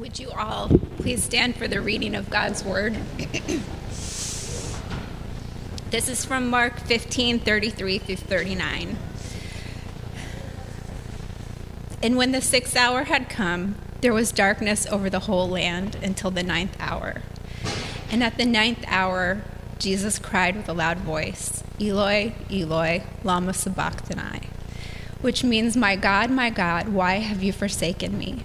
Would you all please stand for the reading of God's word? This is from Mark 15:33-39. And when the sixth hour had come, there was darkness over the whole land until the ninth hour. And at the ninth hour, Jesus cried with a loud voice, "Eloi, Eloi, lama sabachthani," which means, my God, why have you forsaken me?"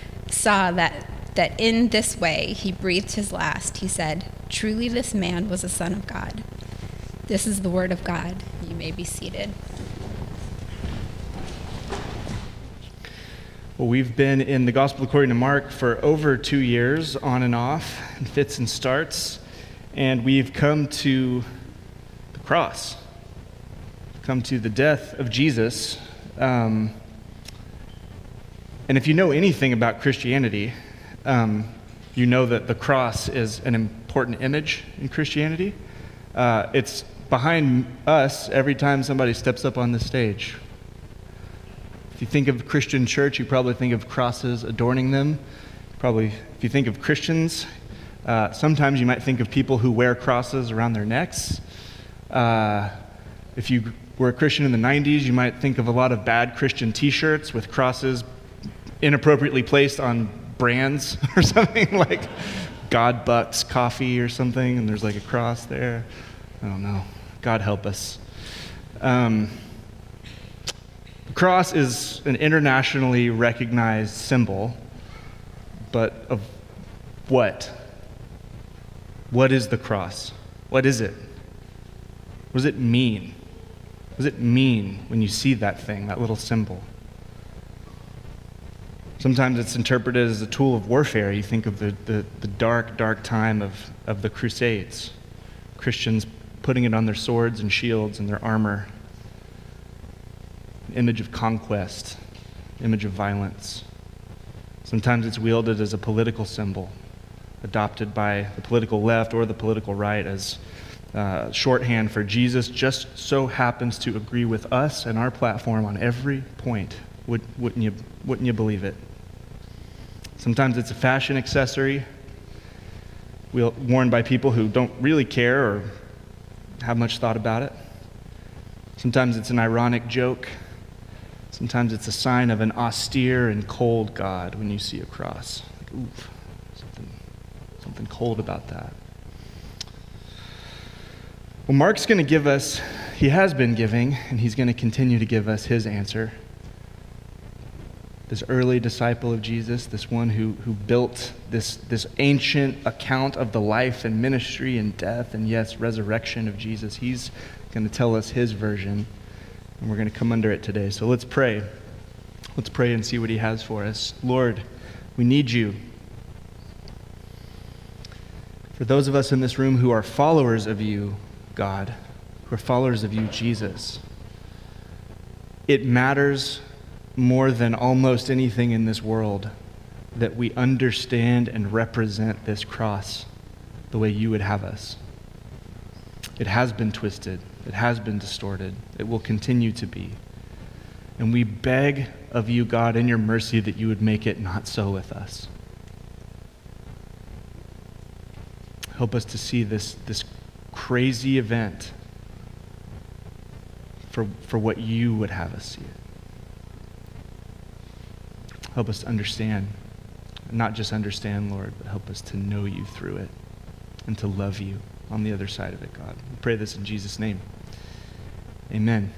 saw that in this way he breathed his last, he said, "Truly this man was a son of God." This is the word of God. You may be seated. Well, we've been in the Gospel according to Mark for over 2 years, on and off, in fits and starts, and we've come to the cross, come to the death of Jesus. And if you know anything about Christianity, you know that the cross is an important image in Christianity. It's behind us every time somebody steps up on the stage. If you think of Christian church, you probably think of crosses adorning them. Probably, if you think of Christians, sometimes you might think of people who wear crosses around their necks. If you were a Christian in the 90s, you might think of a lot of bad Christian t-shirts with crosses inappropriately placed on brands or something, like God Bucks Coffee or something, and there's like a cross there. I don't know. God help us. The cross is an internationally recognized symbol, but of what? What is the cross? What is it? What does it mean? What does it mean when you see that thing, that little symbol? Sometimes it's interpreted as a tool of warfare. You think of the dark, dark time of the Crusades, Christians putting it on their swords and shields and their armor. An image of conquest, image of violence. Sometimes it's wielded as a political symbol, adopted by the political left or the political right as shorthand for Jesus just so happens to agree with us and our platform on every point. Wouldn't you believe it? Sometimes it's a fashion accessory worn by people who don't really care or have much thought about it. Sometimes it's an ironic joke. Sometimes it's a sign of an austere and cold God when you see a cross. Like, oof, something cold about that. Well, Mark's going to give us, he has been giving, and he's going to continue to give us his answer. This early disciple of Jesus, this one who built this ancient account of the life and ministry and death and, yes, resurrection of Jesus. He's going to tell us his version, and we're going to come under it today. So let's pray. Let's pray and see what he has for us. Lord, we need you. For those of us in this room who are followers of you, God, who are followers of you, Jesus, it matters more than almost anything in this world that we understand and represent this cross the way you would have us. It has been twisted. It has been distorted. It will continue to be. And we beg of you, God, in your mercy, that you would make it not so with us. Help us to see this crazy event for what you would have us see it. Help us to understand, not just understand, Lord, but help us to know you through it and to love you on the other side of it, God. We pray this in Jesus' name. Amen.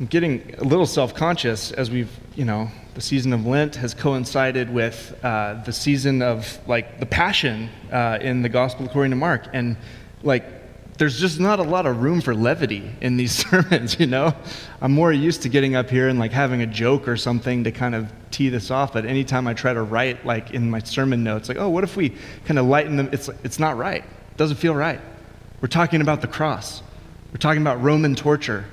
I'm getting a little self-conscious as we've, the season of Lent has coincided with the season of, the Passion in the Gospel according to Mark. And, there's just not a lot of room for levity in these sermons, you know? I'm more used to getting up here and like having a joke or something to kind of tee this off, but anytime I try to write like in my sermon notes, like, oh, what if we kind of lighten them? It's not right. It doesn't feel right. We're talking about the cross. We're talking about Roman torture.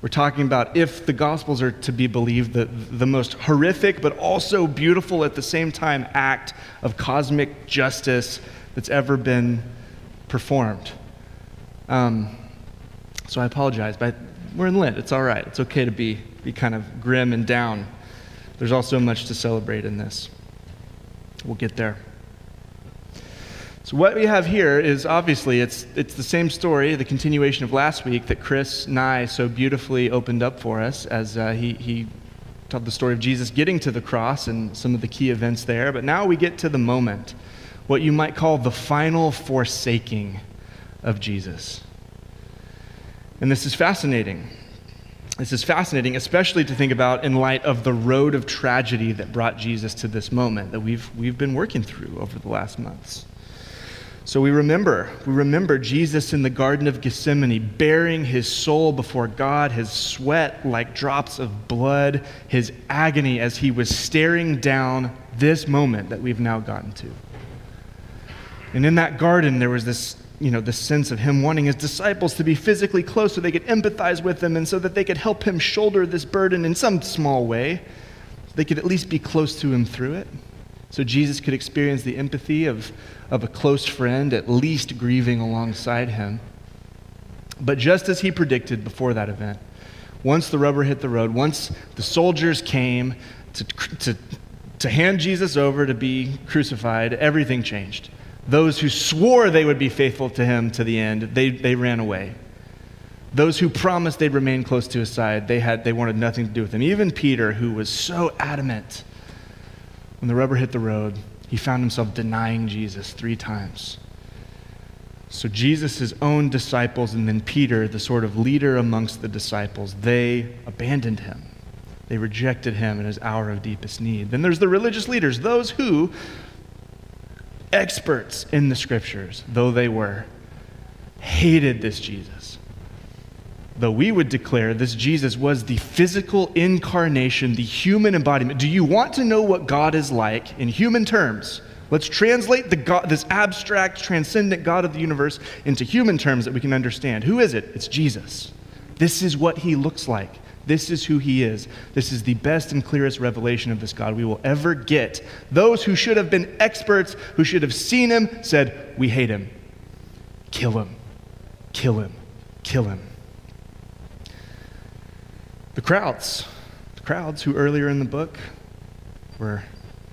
We're talking about, if the Gospels are to be believed, the most horrific but also beautiful at the same time act of cosmic justice that's ever been performed. So I apologize, but we're in Lent. It's all right. It's okay to be kind of grim and down. There's also much to celebrate in this. We'll get there. So what we have here is obviously it's the same story, the continuation of last week that Chris Nye so beautifully opened up for us as he told the story of Jesus getting to the cross and some of the key events there. But now we get to the moment, what you might call the final forsaking of Jesus. And this is fascinating. This is fascinating, especially to think about in light of the road of tragedy that brought Jesus to this moment that we've been working through over the last months. So we remember Jesus in the Garden of Gethsemane, bearing his soul before God, his sweat like drops of blood, his agony as he was staring down this moment that we've now gotten to. And in that garden, there was this, you know, this sense of him wanting his disciples to be physically close so they could empathize with him and so that they could help him shoulder this burden in some small way. They could at least be close to him through it. So Jesus could experience the empathy of a close friend, at least grieving alongside him. But just as he predicted before that event, once the rubber hit the road, once the soldiers came to hand Jesus over to be crucified, everything changed. Those who swore they would be faithful to him to the end, they ran away. Those who promised they'd remain close to his side, they wanted nothing to do with him. Even Peter, who was so adamant, when the rubber hit the road, he found himself denying Jesus 3 times. So Jesus' his own disciples, and then Peter, the sort of leader amongst the disciples, they abandoned him. They rejected him in his hour of deepest need. Then there's the religious leaders, those who, experts in the scriptures, though they were, hated this Jesus. Though we would declare this Jesus was the physical incarnation, the human embodiment. Do you want to know what God is like in human terms? Let's translate the God, this abstract, transcendent God of the universe into human terms that we can understand. Who is it? It's Jesus. This is what he looks like. This is who he is. This is the best and clearest revelation of this God we will ever get. Those who should have been experts, who should have seen him, said, we hate him. Kill him. Kill him. Kill him. The crowds who earlier in the book were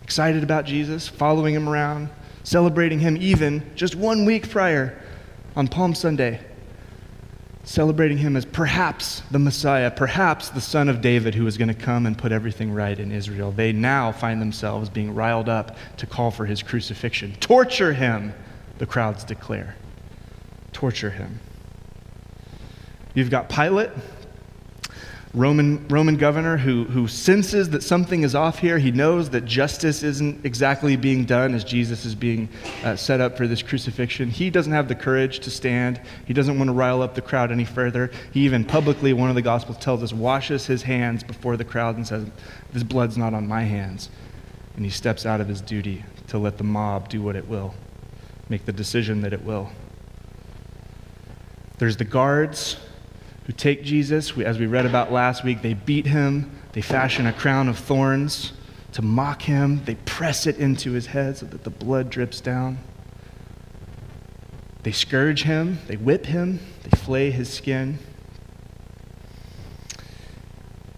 excited about Jesus, following him around, celebrating him even just 1 week prior on Palm Sunday, celebrating him as perhaps the Messiah, perhaps the son of David who was going to come and put everything right in Israel. They now find themselves being riled up to call for his crucifixion. Torture him, the crowds declare. Torture him. You've got Pilate, Roman governor who senses that something is off here. He knows that justice isn't exactly being done as Jesus is being set up for this crucifixion. He doesn't have the courage to stand. He doesn't want to rile up the crowd any further. He even publicly, one of the Gospels tells us, washes his hands before the crowd and says, this blood's not on my hands. And he steps out of his duty to let the mob do what it will, make the decision that it will. There's the guards who take Jesus, as we read about last week. They beat him, they fashion a crown of thorns to mock him, they press it into his head so that the blood drips down. They scourge him, they whip him, they flay his skin.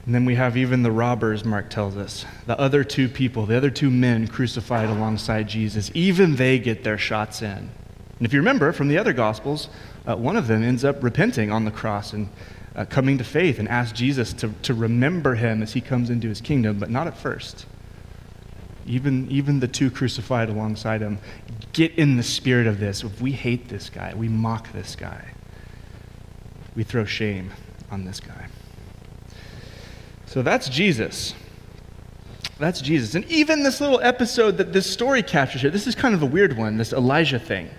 And then we have even the robbers, Mark tells us. The other 2 people, the other 2 men crucified alongside Jesus, even they get their shots in. And if you remember from the other Gospels, one of them ends up repenting on the cross and coming to faith and asks Jesus to remember him as he comes into his kingdom, but not at first. Even the 2 crucified alongside him get in the spirit of this. If we hate this guy, we mock this guy, we throw shame on this guy. So that's Jesus. That's Jesus. And even this little episode that this story captures here, this is kind of a weird one, this Elijah thing.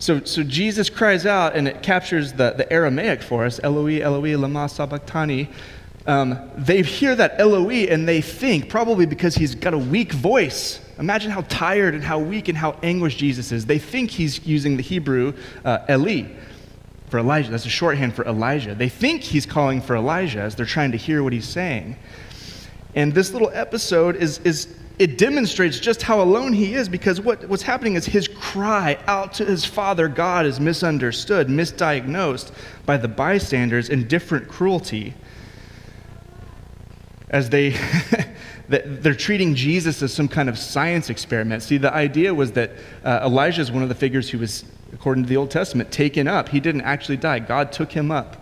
So Jesus cries out, and it captures the Aramaic for us, Eloi, Eloi, lama sabachthani. They hear that Eloi, and they think, probably because he's got a weak voice. Imagine how tired and how weak and how anguished Jesus is. They think he's using the Hebrew Eli for Elijah. That's a shorthand for Elijah. They think he's calling for Elijah as they're trying to hear what he's saying. And this little episode it demonstrates just how alone he is, because what's happening is his cry out to his Father God is misunderstood, misdiagnosed by the bystanders, indifferent cruelty. As they're treating Jesus as some kind of science experiment. See, the idea was that Elijah is one of the figures who was, according to the Old Testament, taken up. He didn't actually die. God took him up.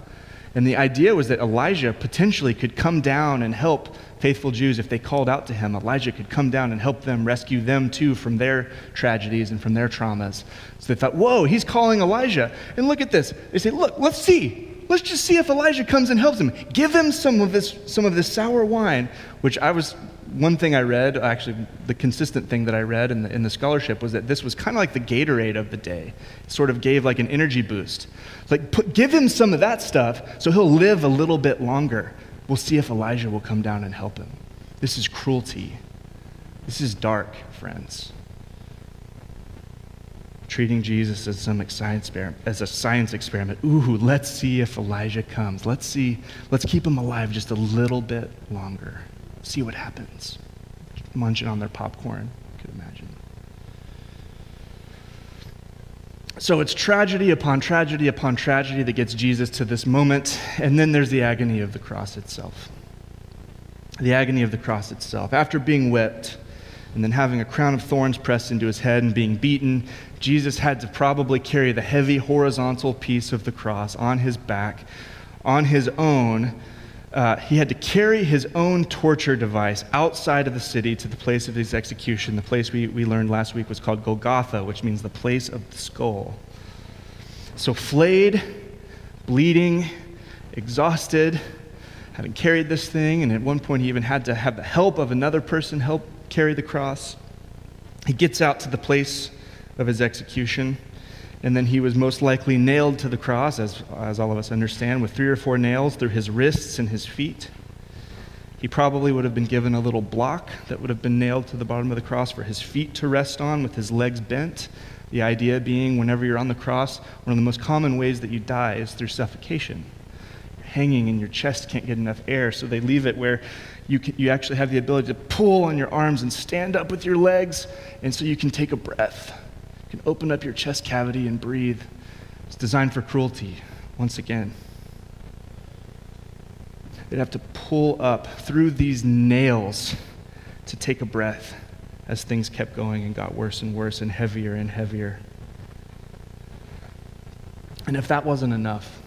And the idea was that Elijah potentially could come down and help faithful Jews, if they called out to him, Elijah could come down and help them, rescue them too from their tragedies and from their traumas. So they thought, whoa, he's calling Elijah. And look at this. They say, look, let's see. Let's just see if Elijah comes and helps him. Give him some of this sour wine, which one thing I read, actually the consistent thing that I read in the scholarship was that this was kind of like the Gatorade of the day. It sort of gave like an energy boost. Like give him some of that stuff so he'll live a little bit longer. We'll see if Elijah will come down and help him. This is cruelty. This is dark, friends. Treating Jesus as a science experiment. Ooh, let's see if Elijah comes. Let's keep him alive just a little bit longer. See what happens. Munching on their popcorn, I could imagine. So it's tragedy upon tragedy upon tragedy that gets Jesus to this moment, and then there's the agony of the cross itself. The agony of the cross itself. After being whipped and then having a crown of thorns pressed into his head and being beaten, Jesus had to probably carry the heavy horizontal piece of the cross on his back, on his own. He had to carry his own torture device outside of the city to the place of his execution. The place we learned last week was called Golgotha, which means the place of the skull. So flayed, bleeding, exhausted, having carried this thing, and at one point he even had to have the help of another person help carry the cross. He gets out to the place of his execution. And then he was most likely nailed to the cross, as all of us understand, with 3 or 4 nails through his wrists and his feet. He probably would have been given a little block that would have been nailed to the bottom of the cross for his feet to rest on with his legs bent. The idea being, whenever you're on the cross, one of the most common ways that you die is through suffocation. You're hanging and your chest can't get enough air, so they leave it where you actually have the ability to pull on your arms and stand up with your legs, and so you can take a breath. You can open up your chest cavity and breathe. It's designed for cruelty, once again. They'd have to pull up through these nails to take a breath as things kept going and got worse and worse and heavier and heavier. And if that wasn't enough,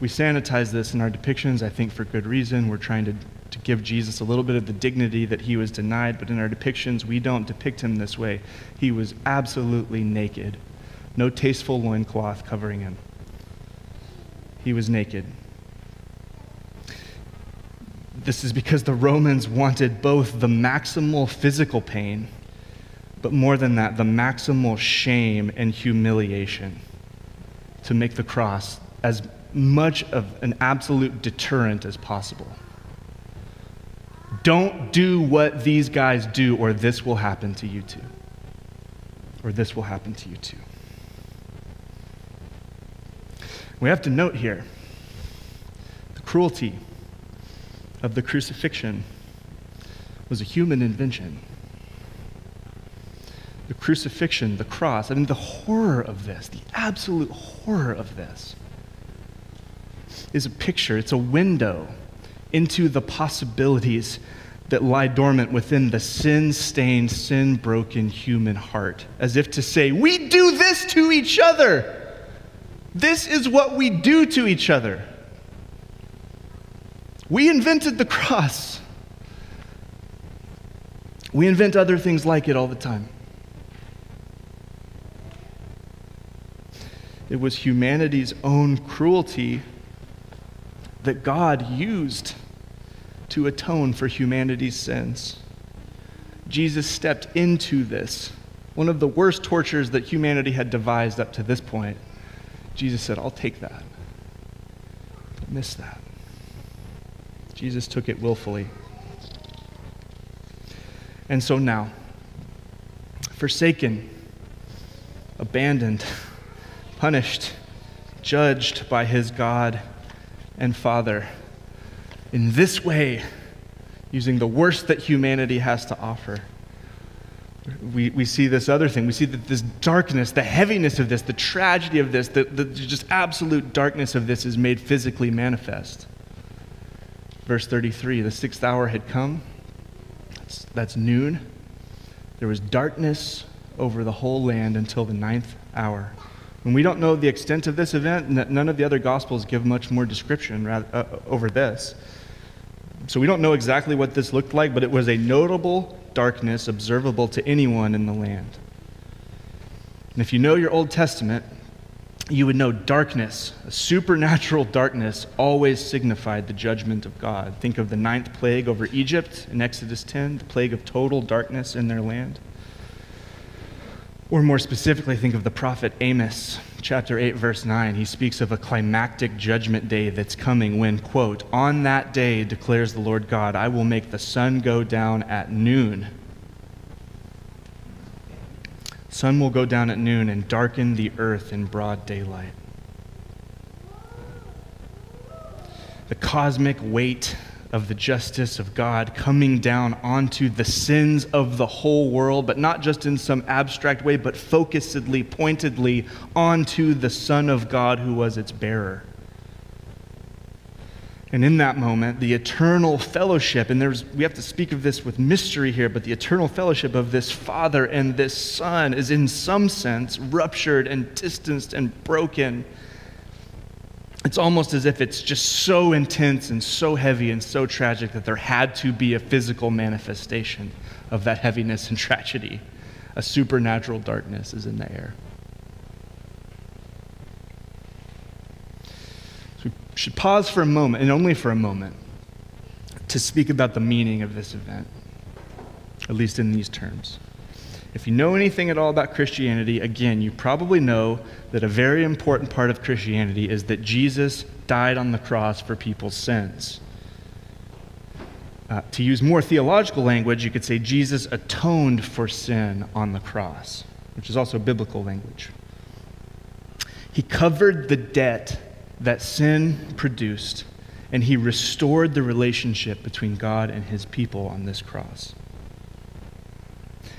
we sanitize this in our depictions, I think for good reason. We're trying to give Jesus a little bit of the dignity that he was denied, but in our depictions, we don't depict him this way. He was absolutely naked. No tasteful loincloth covering him. He was naked. This is because the Romans wanted both the maximal physical pain, but more than that, the maximal shame and humiliation, to make the cross as much of an absolute deterrent as possible. Don't do what these guys do, or this will happen to you too. Or this will happen to you too. We have to note here the cruelty of the crucifixion was a human invention. The crucifixion, the cross, I mean, the horror of this, the absolute horror of this is a picture, it's a window into the possibilities that lie dormant within the sin-stained, sin-broken human heart, as if to say, we do this to each other. This is what we do to each other. We invented the cross. We invent other things like it all the time. It was humanity's own cruelty that God used to atone for humanity's sins. Jesus stepped into this one of the worst tortures that humanity had devised up to this point, Jesus said, I'll take that. Don't miss that. Jesus took it willfully. And so now, forsaken, abandoned, punished, judged by his God and Father, in this way, using the worst that humanity has to offer, we see this other thing. We see that this darkness, the heaviness of this, the tragedy of this, the just absolute darkness of this is made physically manifest. Verse 33, the sixth hour had come. That's noon. There was darkness over the whole land until the ninth hour. And we don't know the extent of this event. None of the other Gospels give much more description over this. So we don't know exactly what this looked like, but it was a notable darkness observable to anyone in the land. And if you know your Old Testament, you would know darkness, a supernatural darkness, always signified the judgment of God. Think of the ninth plague over Egypt in Exodus 10, the plague of total darkness in their land. Or more specifically, think of the prophet Amos, chapter 8, verse 9. He speaks of a climactic judgment day that's coming when, quote, on that day, declares the Lord God, I will make the sun go down at noon. Sun will go down at noon and darken the earth in broad daylight. The cosmic weight of the justice of God coming down onto the sins of the whole world, but not just in some abstract way, but focusedly, pointedly onto the Son of God who was its bearer. And in that moment, the eternal fellowship, and we have to speak of this with mystery here, but the eternal fellowship of this Father and this Son is in some sense ruptured and distanced and broken. It's almost as if it's just so intense and so heavy and so tragic that there had to be a physical manifestation of that heaviness and tragedy. A supernatural darkness is in the air. So we should pause for a moment, and only for a moment, to speak about the meaning of this event, at least in these terms. If you know anything at all about Christianity, again, you probably know that a very important part of Christianity is that Jesus died on the cross for people's sins. To use more theological language, you could say Jesus atoned for sin on the cross, which is also biblical language. He covered the debt that sin produced, and he restored the relationship between God and his people on this cross.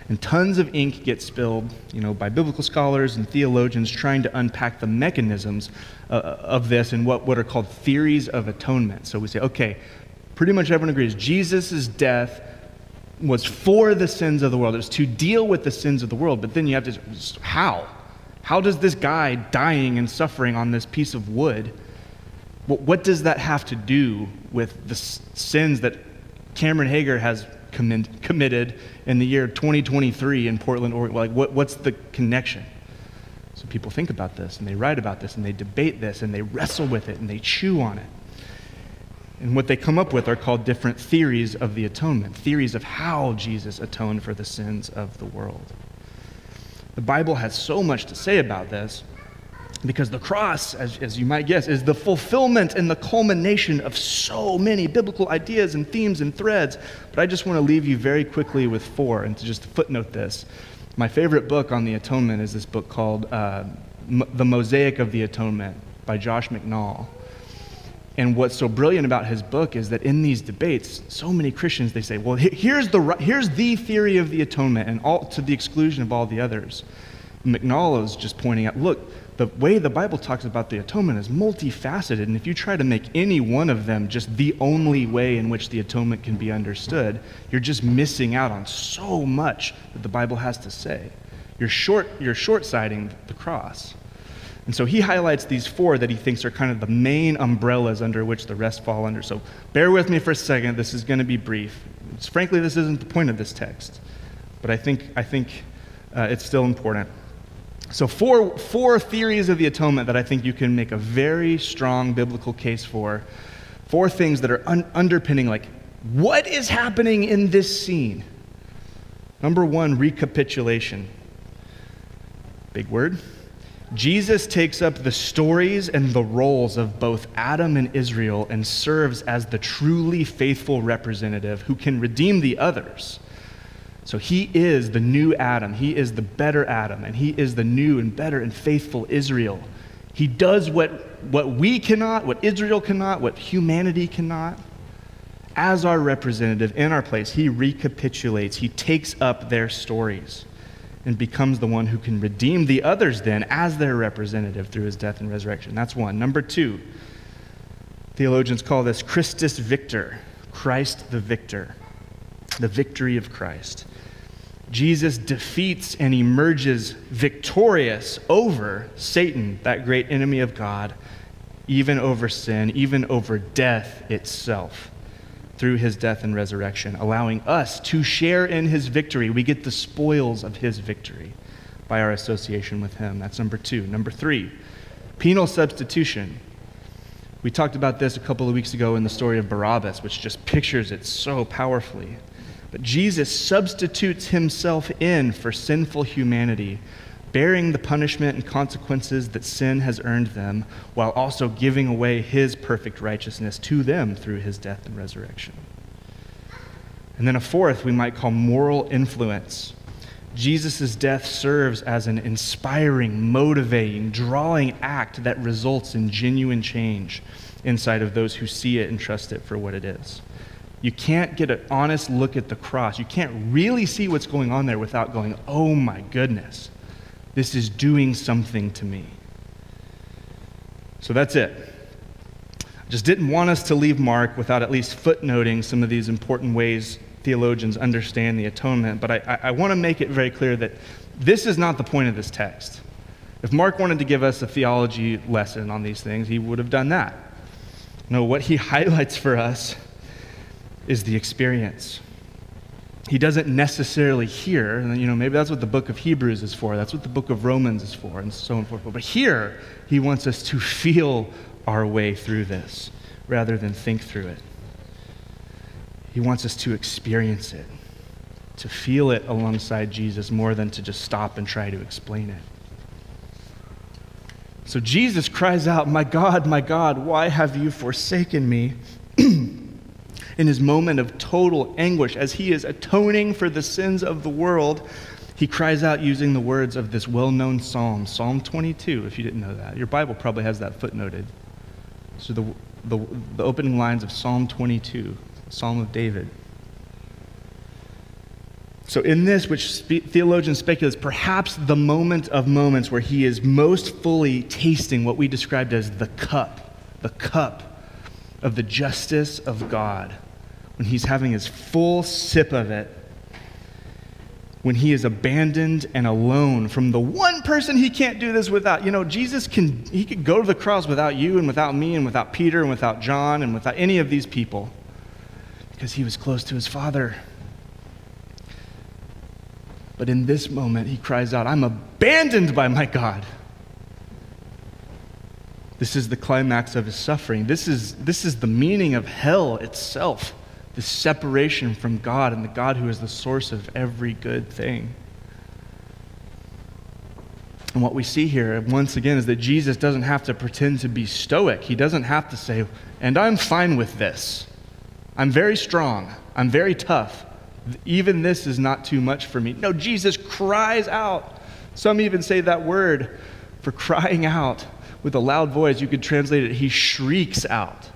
And tons of ink gets spilled, by biblical scholars and theologians trying to unpack the mechanisms of this and what are called theories of atonement. So we say, okay, pretty much everyone agrees Jesus' death was for the sins of the world. It was to deal with the sins of the world. But then you have to, how? How does this guy dying and suffering on this piece of wood, what does that have to do with the sins that Cameron Heger has committed in the year 2023 in Portland, Oregon? Like, what's the connection? So people think about this, and they write about this, and they debate this, and they wrestle with it, and they chew on it. And what they come up with are called different theories of the atonement, theories of how Jesus atoned for the sins of the world. The Bible has so much to say about this, because the cross, as you might guess, is the fulfillment and the culmination of so many biblical ideas and themes and threads. But I just want to leave you very quickly with four, and to just footnote this. My favorite book on the atonement is this book called The Mosaic of the Atonement by Josh McNall. And what's so brilliant about his book is that in these debates, so many Christians, they say, well, here's the theory of the atonement, and all to the exclusion of all the others. McNall is just pointing out, look, the way the Bible talks about the atonement is multifaceted, and if you try to make any one of them just the only way in which the atonement can be understood, you're just missing out on so much that the Bible has to say. You're short-sighting the cross. And so he highlights these four that he thinks are kind of the main umbrellas under which the rest fall under. So bear with me for a second. This is going to be brief. It's, frankly, this isn't the point of this text, but I think it's still important. So four theories of the atonement that I think you can make a very strong biblical case for. Four things that are underpinning, like, what is happening in this scene? Number one, recapitulation. Big word. Jesus takes up the stories and the roles of both Adam and Israel and serves as the truly faithful representative who can redeem the others. So he is the new Adam. He is the better Adam, and he is the new and better and faithful Israel. He does what we cannot, what Israel cannot, what humanity cannot. As our representative in our place, he recapitulates, he takes up their stories and becomes the one who can redeem the others then as their representative through his death and resurrection. That's one. Number two, theologians call this Christus Victor, Christ the Victor, the victory of Christ. Jesus defeats and emerges victorious over Satan, that great enemy of God, even over sin, even over death itself, through his death and resurrection, allowing us to share in his victory. We get the spoils of his victory by our association with him. That's number two. Number three, penal substitution. We talked about this a couple of weeks ago in the story of Barabbas, which just pictures it so powerfully. But Jesus substitutes himself in for sinful humanity, bearing the punishment and consequences that sin has earned them, while also giving away his perfect righteousness to them through his death and resurrection. And then a fourth we might call moral influence. Jesus' death serves as an inspiring, motivating, drawing act that results in genuine change inside of those who see it and trust it for what it is. You can't get an honest look at the cross. You can't really see what's going on there without going, oh my goodness, this is doing something to me. So that's it. I just didn't want us to leave Mark without at least footnoting some of these important ways theologians understand the atonement, but I want to make it very clear that this is not the point of this text. If Mark wanted to give us a theology lesson on these things, he would have done that. No, what he highlights for us is the experience. He doesn't necessarily hear, and maybe that's what the book of Hebrews is for, that's what the book of Romans is for, and so on and forth. But here, he wants us to feel our way through this rather than think through it. He wants us to experience it, to feel it alongside Jesus more than to just stop and try to explain it. So Jesus cries out, my God, why have you forsaken me? In his moment of total anguish, as he is atoning for the sins of the world, he cries out using the words of this well-known psalm, Psalm 22, if you didn't know that. Your Bible probably has that footnoted. So the opening lines of Psalm 22, Psalm of David. So in this, which theologians speculate is perhaps the moment of moments where he is most fully tasting what we described as the cup of the justice of God, when he's having his full sip of it, when he is abandoned and alone from the one person he can't do this without. Jesus could go to the cross without you and without me and without Peter and without John and without any of these people because he was close to his Father. But in this moment, he cries out, I'm abandoned by my God. This is the climax of his suffering. This is the meaning of hell itself, the separation from God and the God who is the source of every good thing. And what we see here, once again, is that Jesus doesn't have to pretend to be stoic. He doesn't have to say, and I'm fine with this. I'm very strong. I'm very tough. Even this is not too much for me. No, Jesus cries out. Some even say that word for crying out. With a loud voice, you could translate it, he shrieks out.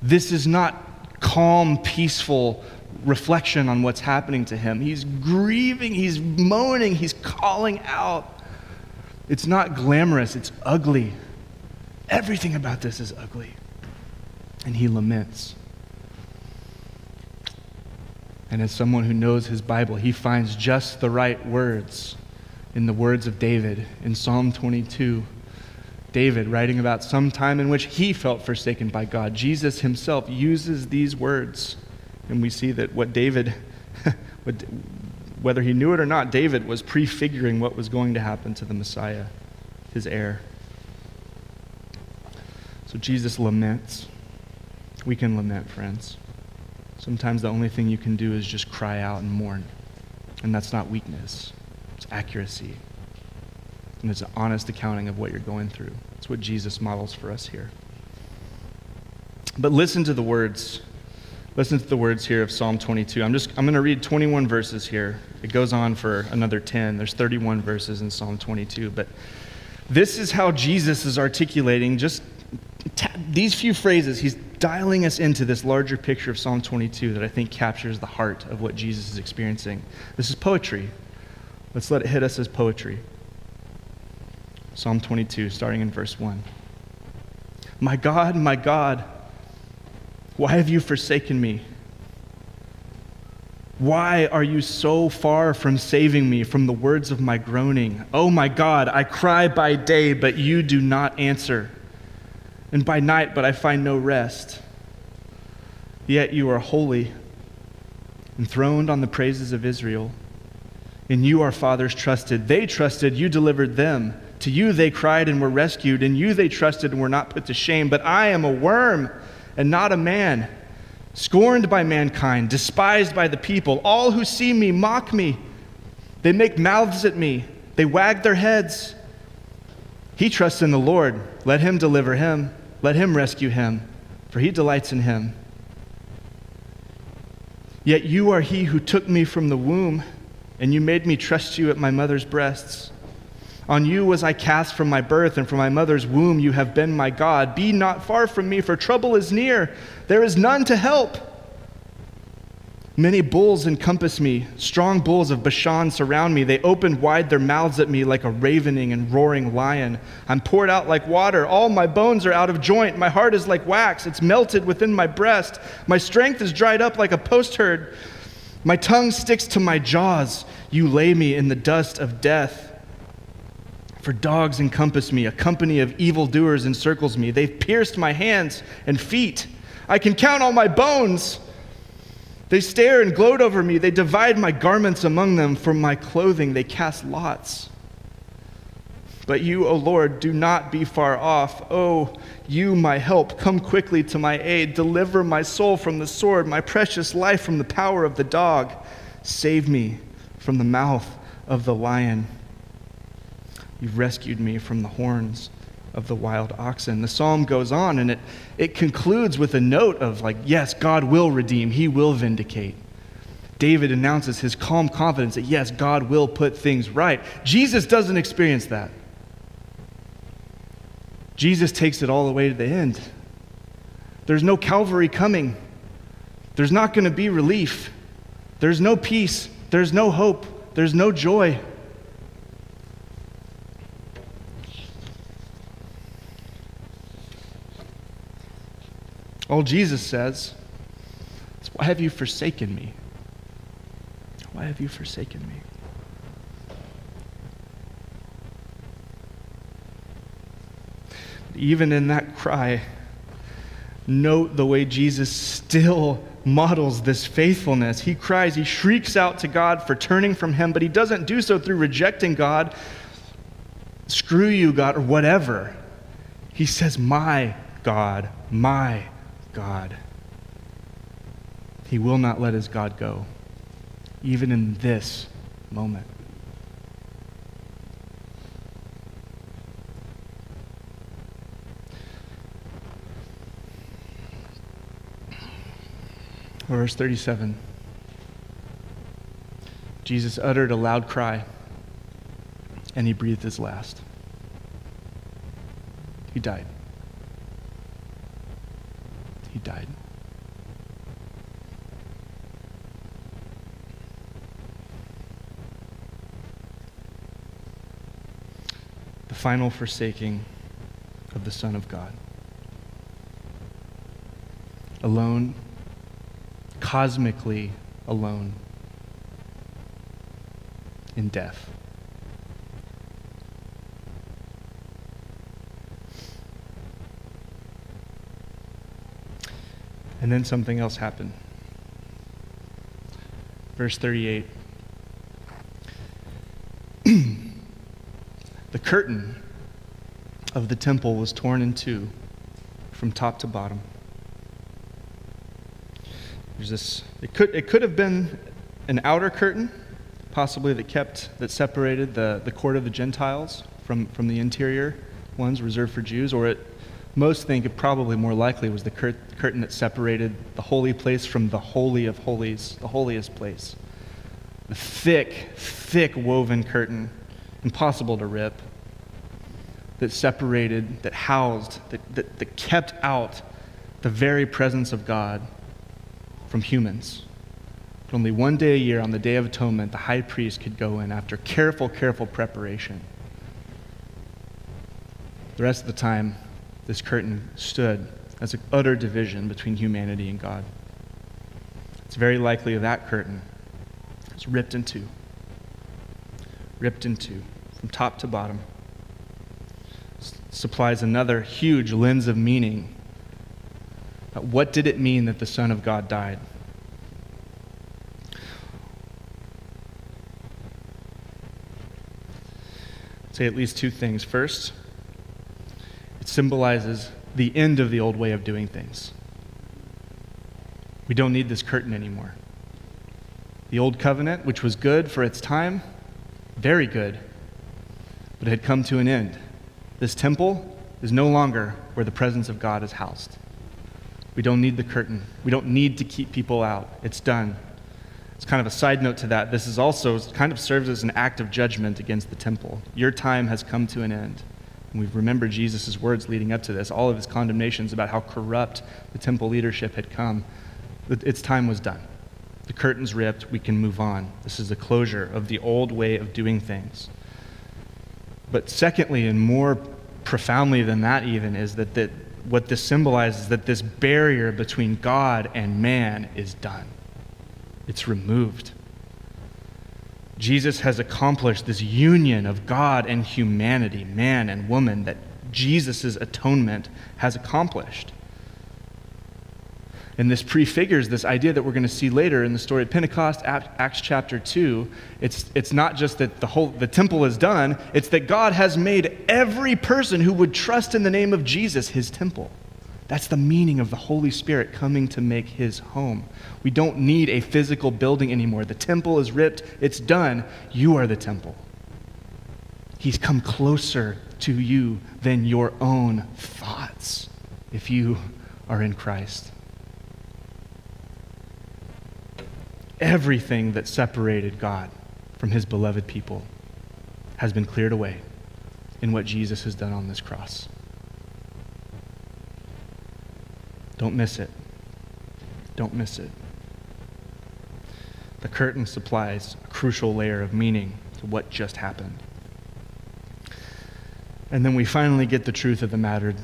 This is not calm, peaceful reflection on what's happening to him. He's grieving, he's moaning, he's calling out. It's not glamorous, it's ugly. Everything about this is ugly. And he laments. And as someone who knows his Bible, he finds just the right words in the words of David in Psalm 22. David, writing about some time in which he felt forsaken by God, Jesus himself uses these words. And we see that what David, whether he knew it or not, David was prefiguring what was going to happen to the Messiah, his heir. So Jesus laments. We can lament, friends. Sometimes the only thing you can do is just cry out and mourn. And that's not weakness. It's accuracy. and it's an honest accounting of what you're going through. That's what Jesus models for us here. But listen to the words. Listen to the words here of Psalm 22. I'm going to read 21 verses here. It goes on for another 10. There's 31 verses in Psalm 22. But this is how Jesus is articulating just these few phrases. He's dialing us into this larger picture of Psalm 22 that I think captures the heart of what Jesus is experiencing. This is poetry. Let's let it hit us as poetry. Psalm 22, starting in verse 1. My God, my God, why have you forsaken me? Why are you so far from saving me from the words of my groaning? Oh my God, I cry by day, but you do not answer, and by night, but I find no rest. Yet you are holy, enthroned on the praises of Israel, and you our fathers trusted. They trusted, you delivered them. To you they cried and were rescued, and you they trusted and were not put to shame. But I am a worm and not a man, scorned by mankind, despised by the people. All who see me mock me. They make mouths at me. They wag their heads. He trusts in the Lord. Let him deliver him. Let him rescue him, for he delights in him. Yet you are he who took me from the womb, and you made me trust you at my mother's breasts. On you was I cast from my birth, and from my mother's womb you have been my God. Be not far from me, for trouble is near. There is none to help. Many bulls encompass me. Strong bulls of Bashan surround me. They open wide their mouths at me like a ravening and roaring lion. I'm poured out like water. All my bones are out of joint. My heart is like wax. It's melted within my breast. My strength is dried up like a postern. My tongue sticks to my jaws. You lay me in the dust of death. For dogs encompass me, a company of evildoers encircles me. They've pierced my hands and feet. I can count all my bones. They stare and gloat over me. They divide my garments among them. For my clothing they cast lots. But you, O Lord, do not be far off. O, you, my help, come quickly to my aid. Deliver my soul from the sword, my precious life from the power of the dog. Save me from the mouth of the lion. You've rescued me from the horns of the wild oxen. The psalm goes on, and it concludes with a note of, like, yes, God will redeem. He will vindicate. David announces his calm confidence that, yes, God will put things right. Jesus doesn't experience that. Jesus takes it all the way to the end. There's no Calvary coming. There's not going to be relief. There's no peace. There's no hope. There's no joy. All Jesus says is, why have you forsaken me? Why have you forsaken me? But even in that cry, note the way Jesus still models this faithfulness. He cries, he shrieks out to God for turning from him, but he doesn't do so through rejecting God, screw you, God, or whatever. He says, my God, my God. He will not let his God go, even in this moment. Verse 37. Jesus uttered a loud cry, and he breathed his last. He died. He died. The final forsaking of the Son of God. Alone, cosmically alone, in death. And then something else happened. Verse 38. The curtain of the temple was torn in two from top to bottom. There's this, it could have been an outer curtain, possibly that separated the court of the Gentiles from the interior ones reserved for Jews, or at most think it probably more likely was the curtain that separated the holy place from the holy of holies, the holiest place. The thick woven curtain, impossible to rip, that separated, that housed, that kept out the very presence of God from humans. But only one day a year, on the Day of Atonement, the high priest could go in after careful preparation. The rest of the time, this curtain stood as an utter division between humanity and God. It's very likely that curtain was ripped in two, from top to bottom. Supplies another huge lens of meaning. What did it mean that the Son of God died? I'd say at least two things. First, it symbolizes the end of the old way of doing things. We don't need this curtain anymore. The old covenant, which was good for its time, very good, but it had come to an end. This temple is no longer where the presence of God is housed. We don't need the curtain. We don't need to keep people out. It's done. It's kind of a side note to that. This is also kind of serves as an act of judgment against the temple. Your time has come to an end. And we've remembered Jesus' words leading up to this, all of his condemnations about how corrupt the temple leadership had come. Its time was done. The curtain's ripped. We can move on. This is the closure of the old way of doing things. But secondly, and more profoundly than that even, is that what this symbolizes, that this barrier between God and man is done. It's removed. Jesus has accomplished this union of God and humanity, man and woman, that Jesus' atonement has accomplished. And this prefigures this idea that we're going to see later in the story of Pentecost, Acts chapter 2. It's not just that the temple is done, it's that God has made every person who would trust in the name of Jesus his temple. That's the meaning of the Holy Spirit coming to make his home. We don't need a physical building anymore. The temple is ripped. It's done. You are the temple. He's come closer to you than your own thoughts if you are in Christ. Everything that separated God from his beloved people has been cleared away in what Jesus has done on this cross. Don't miss it. Don't miss it. The curtain supplies a crucial layer of meaning to what just happened. And then we finally get the truth of the matter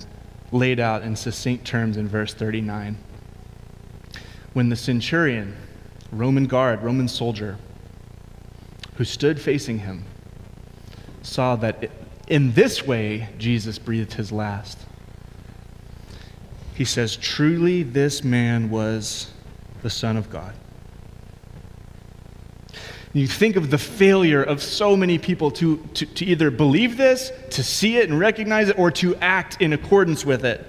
laid out in succinct terms in verse 39. When the centurion, Roman guard, Roman soldier, who stood facing him, saw that in this way Jesus breathed his last. He says, "Truly this man was the Son of God." You think of the failure of so many people to either believe this, to see it and recognize it, or to act in accordance with it.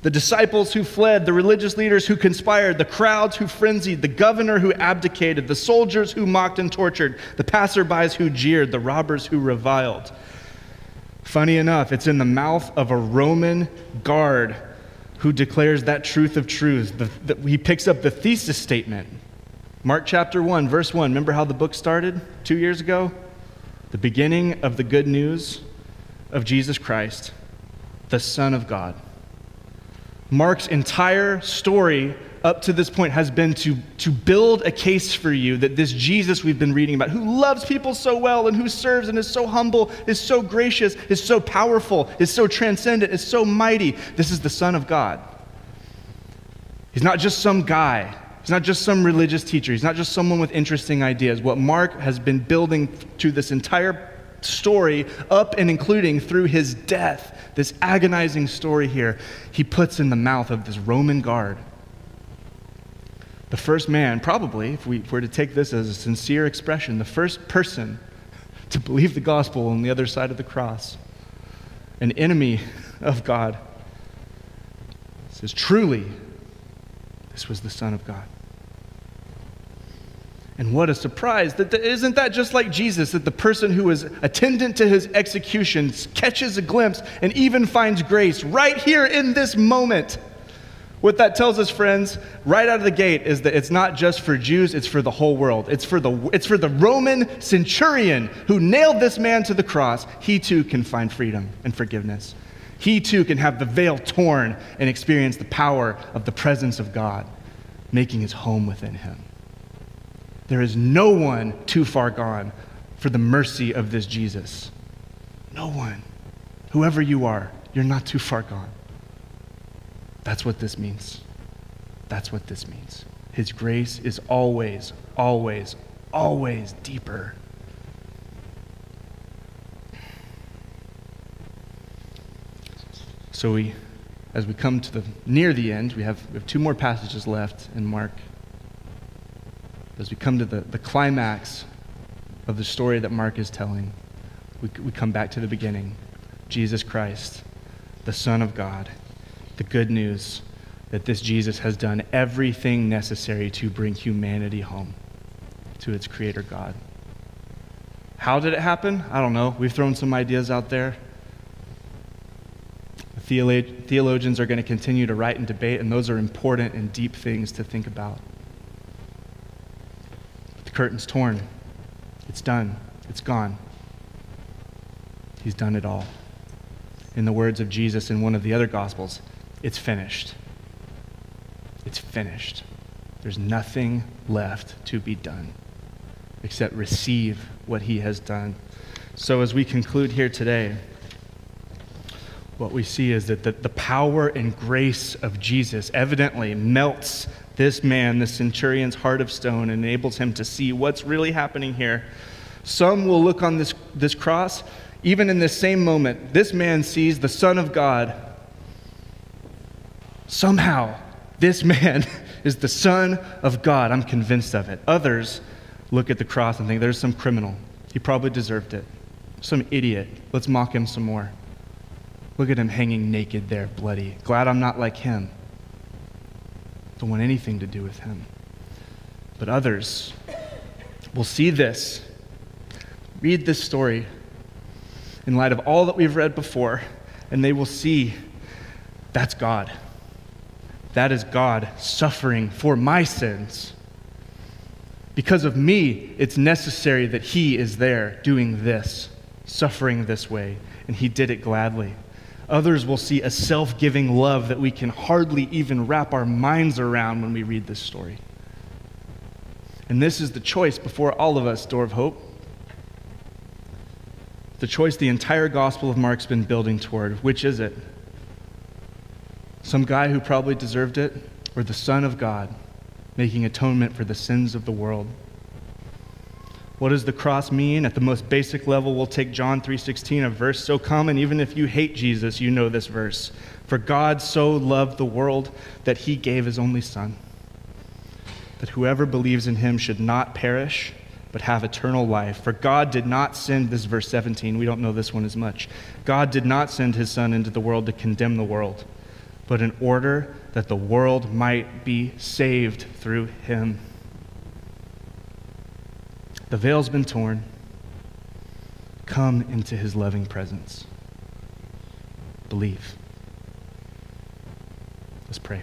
The disciples who fled, the religious leaders who conspired, the crowds who frenzied, the governor who abdicated, the soldiers who mocked and tortured, the passerbys who jeered, the robbers who reviled. Funny enough, it's in the mouth of a Roman guard who declares that truth of truths. He picks up the thesis statement. Mark chapter 1, verse 1. Remember how the book started 2 years ago? The beginning of the good news of Jesus Christ, the Son of God. Mark's entire story up to this point has been to build a case for you that this Jesus we've been reading about, who loves people so well and who serves and is so humble, is so gracious, is so powerful, is so transcendent, is so mighty, this is the Son of God. He's not just some guy. He's not just some religious teacher. He's not just someone with interesting ideas. What Mark has been building to this entire story, up and including through his death, this agonizing story here, he puts in the mouth of this Roman guard. The first man, probably, if we were to take this as a sincere expression, the first person to believe the gospel on the other side of the cross, an enemy of God, says, "Truly, this was the Son of God." And what a surprise. Isn't that just like Jesus, that the person who is attendant to his execution catches a glimpse and even finds grace right here in this moment? What that tells us, friends, right out of the gate is that it's not just for Jews, it's for the whole world. It's for the Roman centurion who nailed this man to the cross. He too can find freedom and forgiveness. He too can have the veil torn and experience the power of the presence of God, making his home within him. There is no one too far gone for the mercy of this Jesus. No one. Whoever you are, you're not too far gone. That's what this means. That's what this means. His grace is always, always, always deeper. So as we come to near the end, we have two more passages left in Mark. As we come to the climax of the story that Mark is telling, we come back to the beginning. Jesus Christ, the Son of God, the good news that this Jesus has done everything necessary to bring humanity home to its creator God. How did it happen? I don't know. We've thrown some ideas out there. Theologians are going to continue to write and debate, and those are important and deep things to think about. Curtain's torn. It's done. It's gone. He's done it all. In the words of Jesus in one of the other Gospels, it's finished. It's finished. There's nothing left to be done except receive what he has done. So as we conclude here today, what we see is that the power and grace of Jesus evidently melts this man, the centurion's heart of stone, enables him to see what's really happening here. Some will look on this cross, even in this same moment, this man sees the Son of God. Somehow, this man is the Son of God. I'm convinced of it. Others look at the cross and think, there's some criminal. He probably deserved it. Some idiot. Let's mock him some more. Look at him hanging naked there, bloody. Glad I'm not like him. Don't want anything to do with him. But others will see this, read this story in light of all that we've read before, and they will see that's God. That is God suffering for my sins. Because of me, it's necessary that he is there doing this, suffering this way, and he did it gladly. Others will see a self-giving love that we can hardly even wrap our minds around when we read this story. And this is the choice before all of us, Door of Hope. The choice the entire Gospel of Mark's been building toward. Which is it? Some guy who probably deserved it, or the Son of God making atonement for the sins of the world? What does the cross mean? At the most basic level, we'll take John 3:16, a verse so common, even if you hate Jesus, you know this verse. For God so loved the world that he gave his only Son, that whoever believes in him should not perish, but have eternal life. For God did not send, this is verse 17, we don't know this one as much. God did not send his Son into the world to condemn the world, but in order that the world might be saved through him. The veil's been torn. Come into his loving presence. Believe. Let's pray.